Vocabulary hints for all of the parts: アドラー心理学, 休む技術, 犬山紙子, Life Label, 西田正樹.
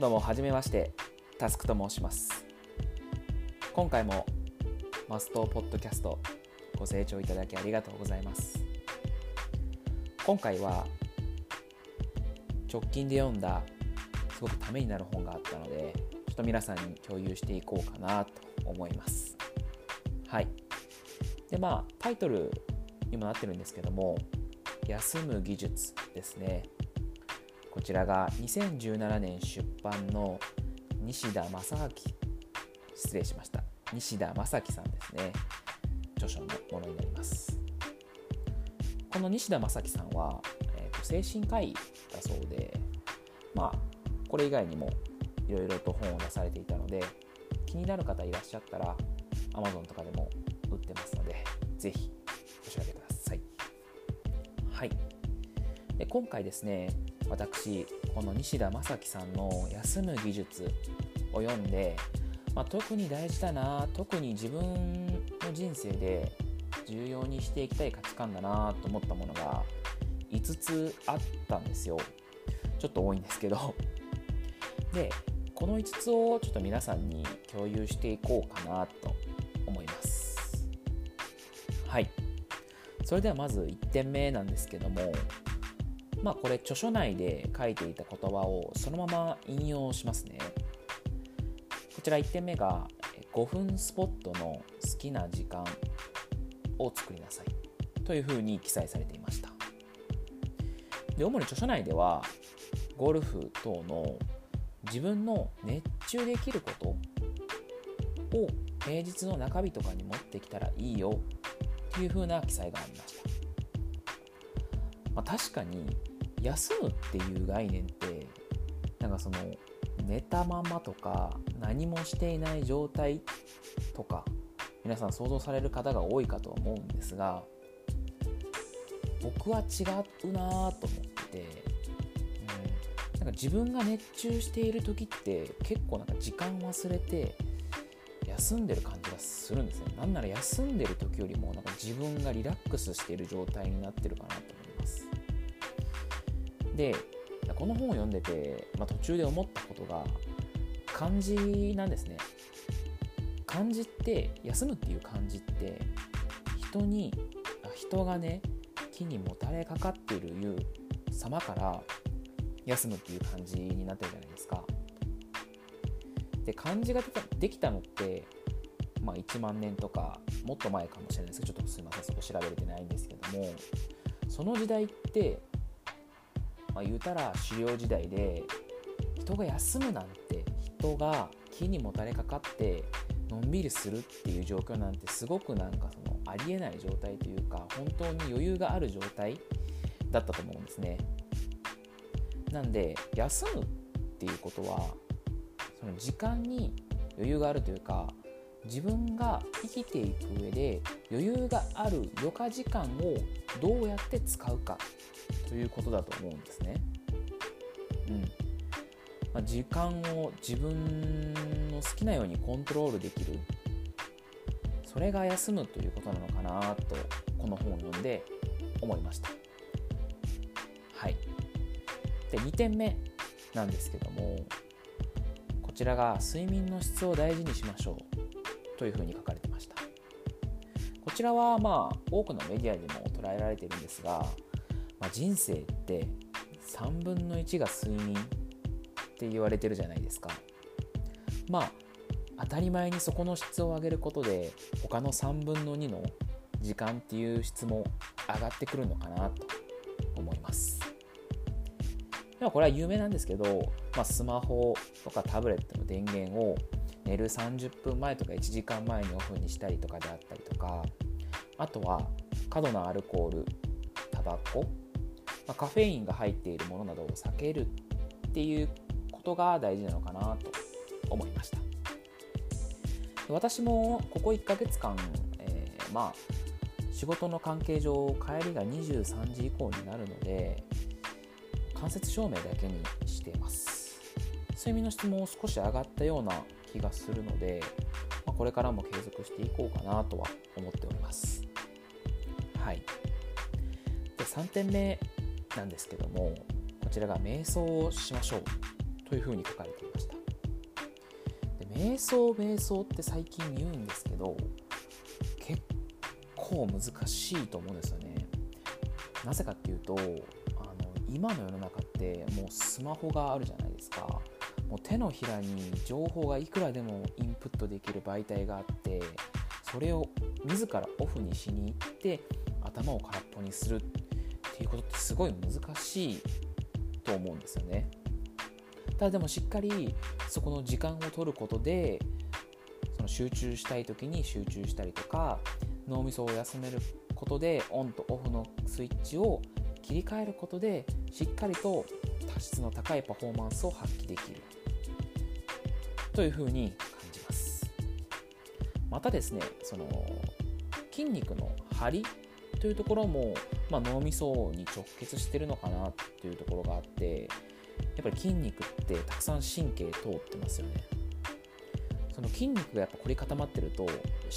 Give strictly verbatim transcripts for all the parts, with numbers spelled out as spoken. どうもはじめまして、タスクと申します。今回もマストポッドキャストご清聴いただきありがとうございます。今回は直近で読んだすごくためになる本があったので、ちょっと皆さんに共有していこうかなと思います。はい。でまあタイトルにもなってるんですけども、休む技術ですね。こちらがにせんじゅうななねん出版の西田正明、失礼しました。西田正樹さんですね。著書のものになります。この西田正樹さんは、えー、精神科医だそうで、まあこれ以外にもいろいろと本を出されていたので、気になる方いらっしゃったら アマゾン とかでも売ってますので、ぜひお調べください。はい。で今回ですね、私この西田正樹さんの休む技術を読んで、まあ、特に大事だな、特に自分の人生で重要にしていきたい価値観だなと思ったものがいつつあったんですよ。ちょっと多いんですけど、でこのいつつをちょっと皆さんに共有していこうかなと思います。はい。それではまずいってんめなんですけども、まあこれ著書内で書いていた言葉をそのまま引用しますね。こちらいってんめがごふんスポットの好きな時間を作りなさいというふうに記載されていました。で主に著書内ではゴルフ等の自分の熱中できることを平日の中日とかに持ってきたらいいよというふうな記載がありました。まあ、確かに休むっていう概念って、なんかその寝たままとか何もしていない状態とか皆さん想像される方が多いかと思うんですが、僕は違うなと思ってて、うん、なんか自分が熱中している時って結構なんか時間忘れて休んでる感じがするんですね。なんなら休んでる時よりもなんか自分がリラックスしている状態になってるかなと思います。でこの本を読んでて、まあ、途中で思ったことが漢字なんですね。漢字って休むっていう漢字って、人にあ人がね木にもたれかかっているいう様から休むっていう漢字になってるじゃないですか。で漢字が で, できたのって、まあ、いちまんねんとかもっと前かもしれないですけど、ちょっとすいませんそこ調べれてないんですけども、その時代って、まあ、言うたら狩猟時代で、人が休むなんて、人が木にもたれかかってのんびりするっていう状況なんて、すごくなんかそのありえない状態というか、本当に余裕がある状態だったと思うんですね。なんで休むっていうことは、その時間に余裕があるというか、自分が生きていく上で余裕がある余暇時間をどうやって使うかということだと思うんですね。うんまあ、時間を自分の好きなようにコントロールできる、それが休むということなのかなとこの本を読んで思いました。はい。でにてんめなんですけども、こちらが睡眠の質を大事にしましょうというふうに書かれてました。こちらはまあ多くのメディアにも捉えられているんですが、まあ、人生ってさんぶんのいちが睡眠って言われてるじゃないですか。まあ当たり前にそこの質を上げることで、他のさんぶんのにの時間っていう質も上がってくるのかなと思います。でもこれは有名なんですけど、まあ、スマホとかタブレットの電源を寝るさんじゅっぷんまえとかいちじかんまえにオフにしたりとかであったりとか、あとは過度なアルコール、タバコ、まあ、カフェインが入っているものなどを避けるっていうことが大事なのかなと思いました。私もここいっかげつかん、えー、まあ仕事の関係上帰りがにじゅうさんじ以降になるので、間接照明だけにしています。睡眠の質も少し上がったような気がするので、まあ、これからも継続していこうかなとは思っております。はい。でさんてんめなんですけども、こちらが瞑想をしましょうというふうに書かれていました。で、瞑想瞑想って最近言うんですけど、結構難しいと思うんですよね。なぜかっていうと、あの今の世の中ってもうスマホがあるじゃないですか。もう手のひらに情報がいくらでもインプットできる媒体があって、それを自らオフにしに行って頭を空っぽにするっていうことってすごい難しいと思うんですよね。ただでもしっかりそこの時間を取ることで、その集中したい時に集中したりとか、脳みそを休めることでオンとオフのスイッチを切り替えることで、しっかりと多質の高いパフォーマンスを発揮できるというふうに感じます。またですね、その筋肉の張りというところも、まあ、脳みそに直結してるのかなというところがあって、やっぱり筋肉ってたくさん神経通ってますよね。その筋肉がやっぱ凝り固まってると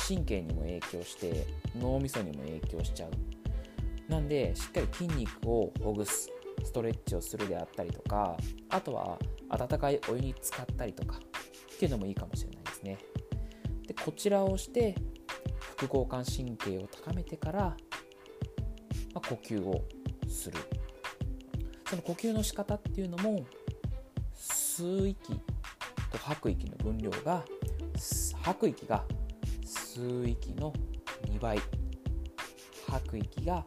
神経にも影響して脳みそにも影響しちゃう。なんでしっかり筋肉をほぐすストレッチをするであったりとか、あとは温かいお湯に浸かったりとかっていうのもいいかもしれないですね。でこちらをして副交感神経を高めてから、まあ、呼吸をする。その呼吸の仕方っていうのも、吸う息と吐く息の分量が、吐く息が吸う息のにばい、吐く息が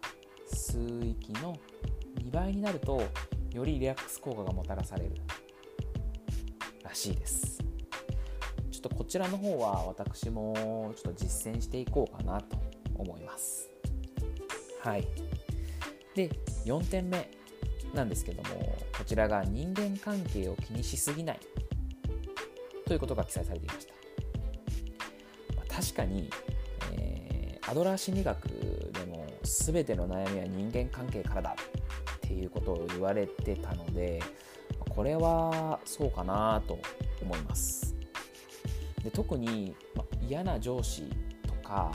吸う息のにばいになると、よりリラックス効果がもたらされるらしいです。ちょっとこちらの方は私もちょっと実践していこうかなと思います。はい。で、よんてんめなんですけども、こちらが人間関係を気にしすぎないということが記載されていました。まあ、確かに、えー、アドラー心理学でも全ての悩みは人間関係からだっていうことを言われてたので、これはそうかなと思います。で特に、ま、嫌な上司とか、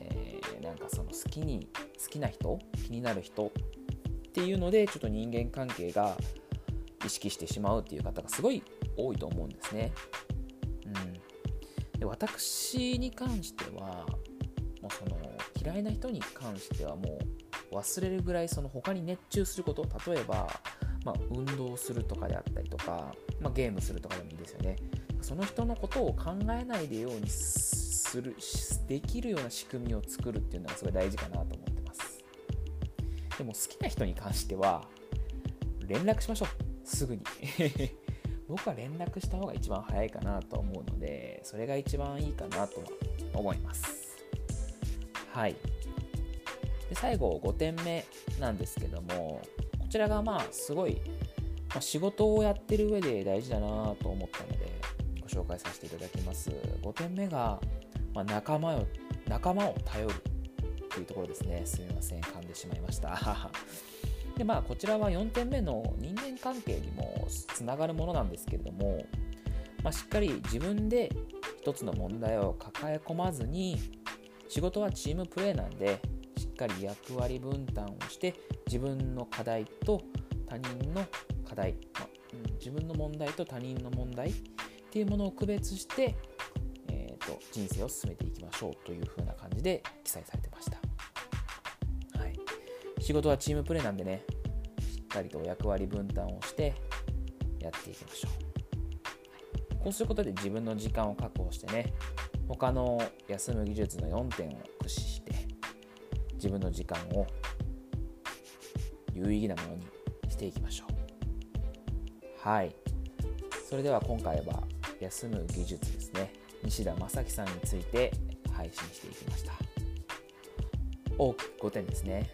えー、なんかその好きに好きな人気になる人っていうので、ちょっと人間関係が意識してしまうっていう方がすごい多いと思うんですね。うん、で私に関してはもうその嫌いな人に関してはもう忘れるぐらい、その他に熱中すること、例えば、まあ、運動するとかであったりとか、まあ、ゲームするとかでもいいですよね。その人のことを考えないでようにするできるような仕組みを作るっていうのがすごい大事かなと思ってます。でも好きな人に関しては連絡しましょう、すぐに僕は連絡した方が一番早いかなと思うので、それが一番いいかなとは思います。はい。で最後ごてんめなんですけども、こちらがまあすごい、まあ、仕事をやってる上で大事だなと思ったのでご紹介させていただきます。ごてんめが、まあ、仲間を仲間を頼るというところですね。すみません、噛んでしまいましたで、まあ、こちらはよんてんめの人間関係にもつながるものなんですけれども、まあ、しっかり自分で一つの問題を抱え込まずに、仕事はチームプレーなんでしっかり役割分担をして、自分の課題と他人の課題、まあうん、自分の問題と他人の問題っていうものを区別して、えーと、人生を進めていきましょうという風な感じで記載されてました。はい、仕事はチームプレーなんでね、しっかりと役割分担をしてやっていきましょう。はい、こうすることで自分の時間を確保してね、他の休む技術のよんてんを駆使して自分の時間を有意義なものにしていきましょう。はい。それでは今回は休む技術ですね、西田正樹さんについて配信していきました。大きくごてんですね。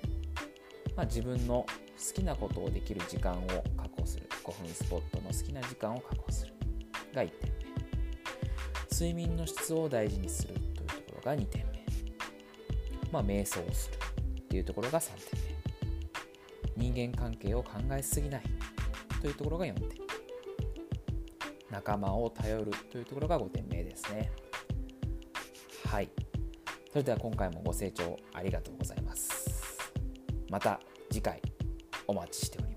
まあ、自分の好きなことをできる時間を確保する、ごふんスポットの好きな時間を確保するがいってんめ、睡眠の質を大事にするというところがにてんめ、まあ、瞑想をするっていうところがさんてんめ、人間関係を考えすぎないというところがよんてんめ、仲間を頼るというところがごてんめですね。はい。それでは今回もご清聴ありがとうございます。また次回お待ちしております。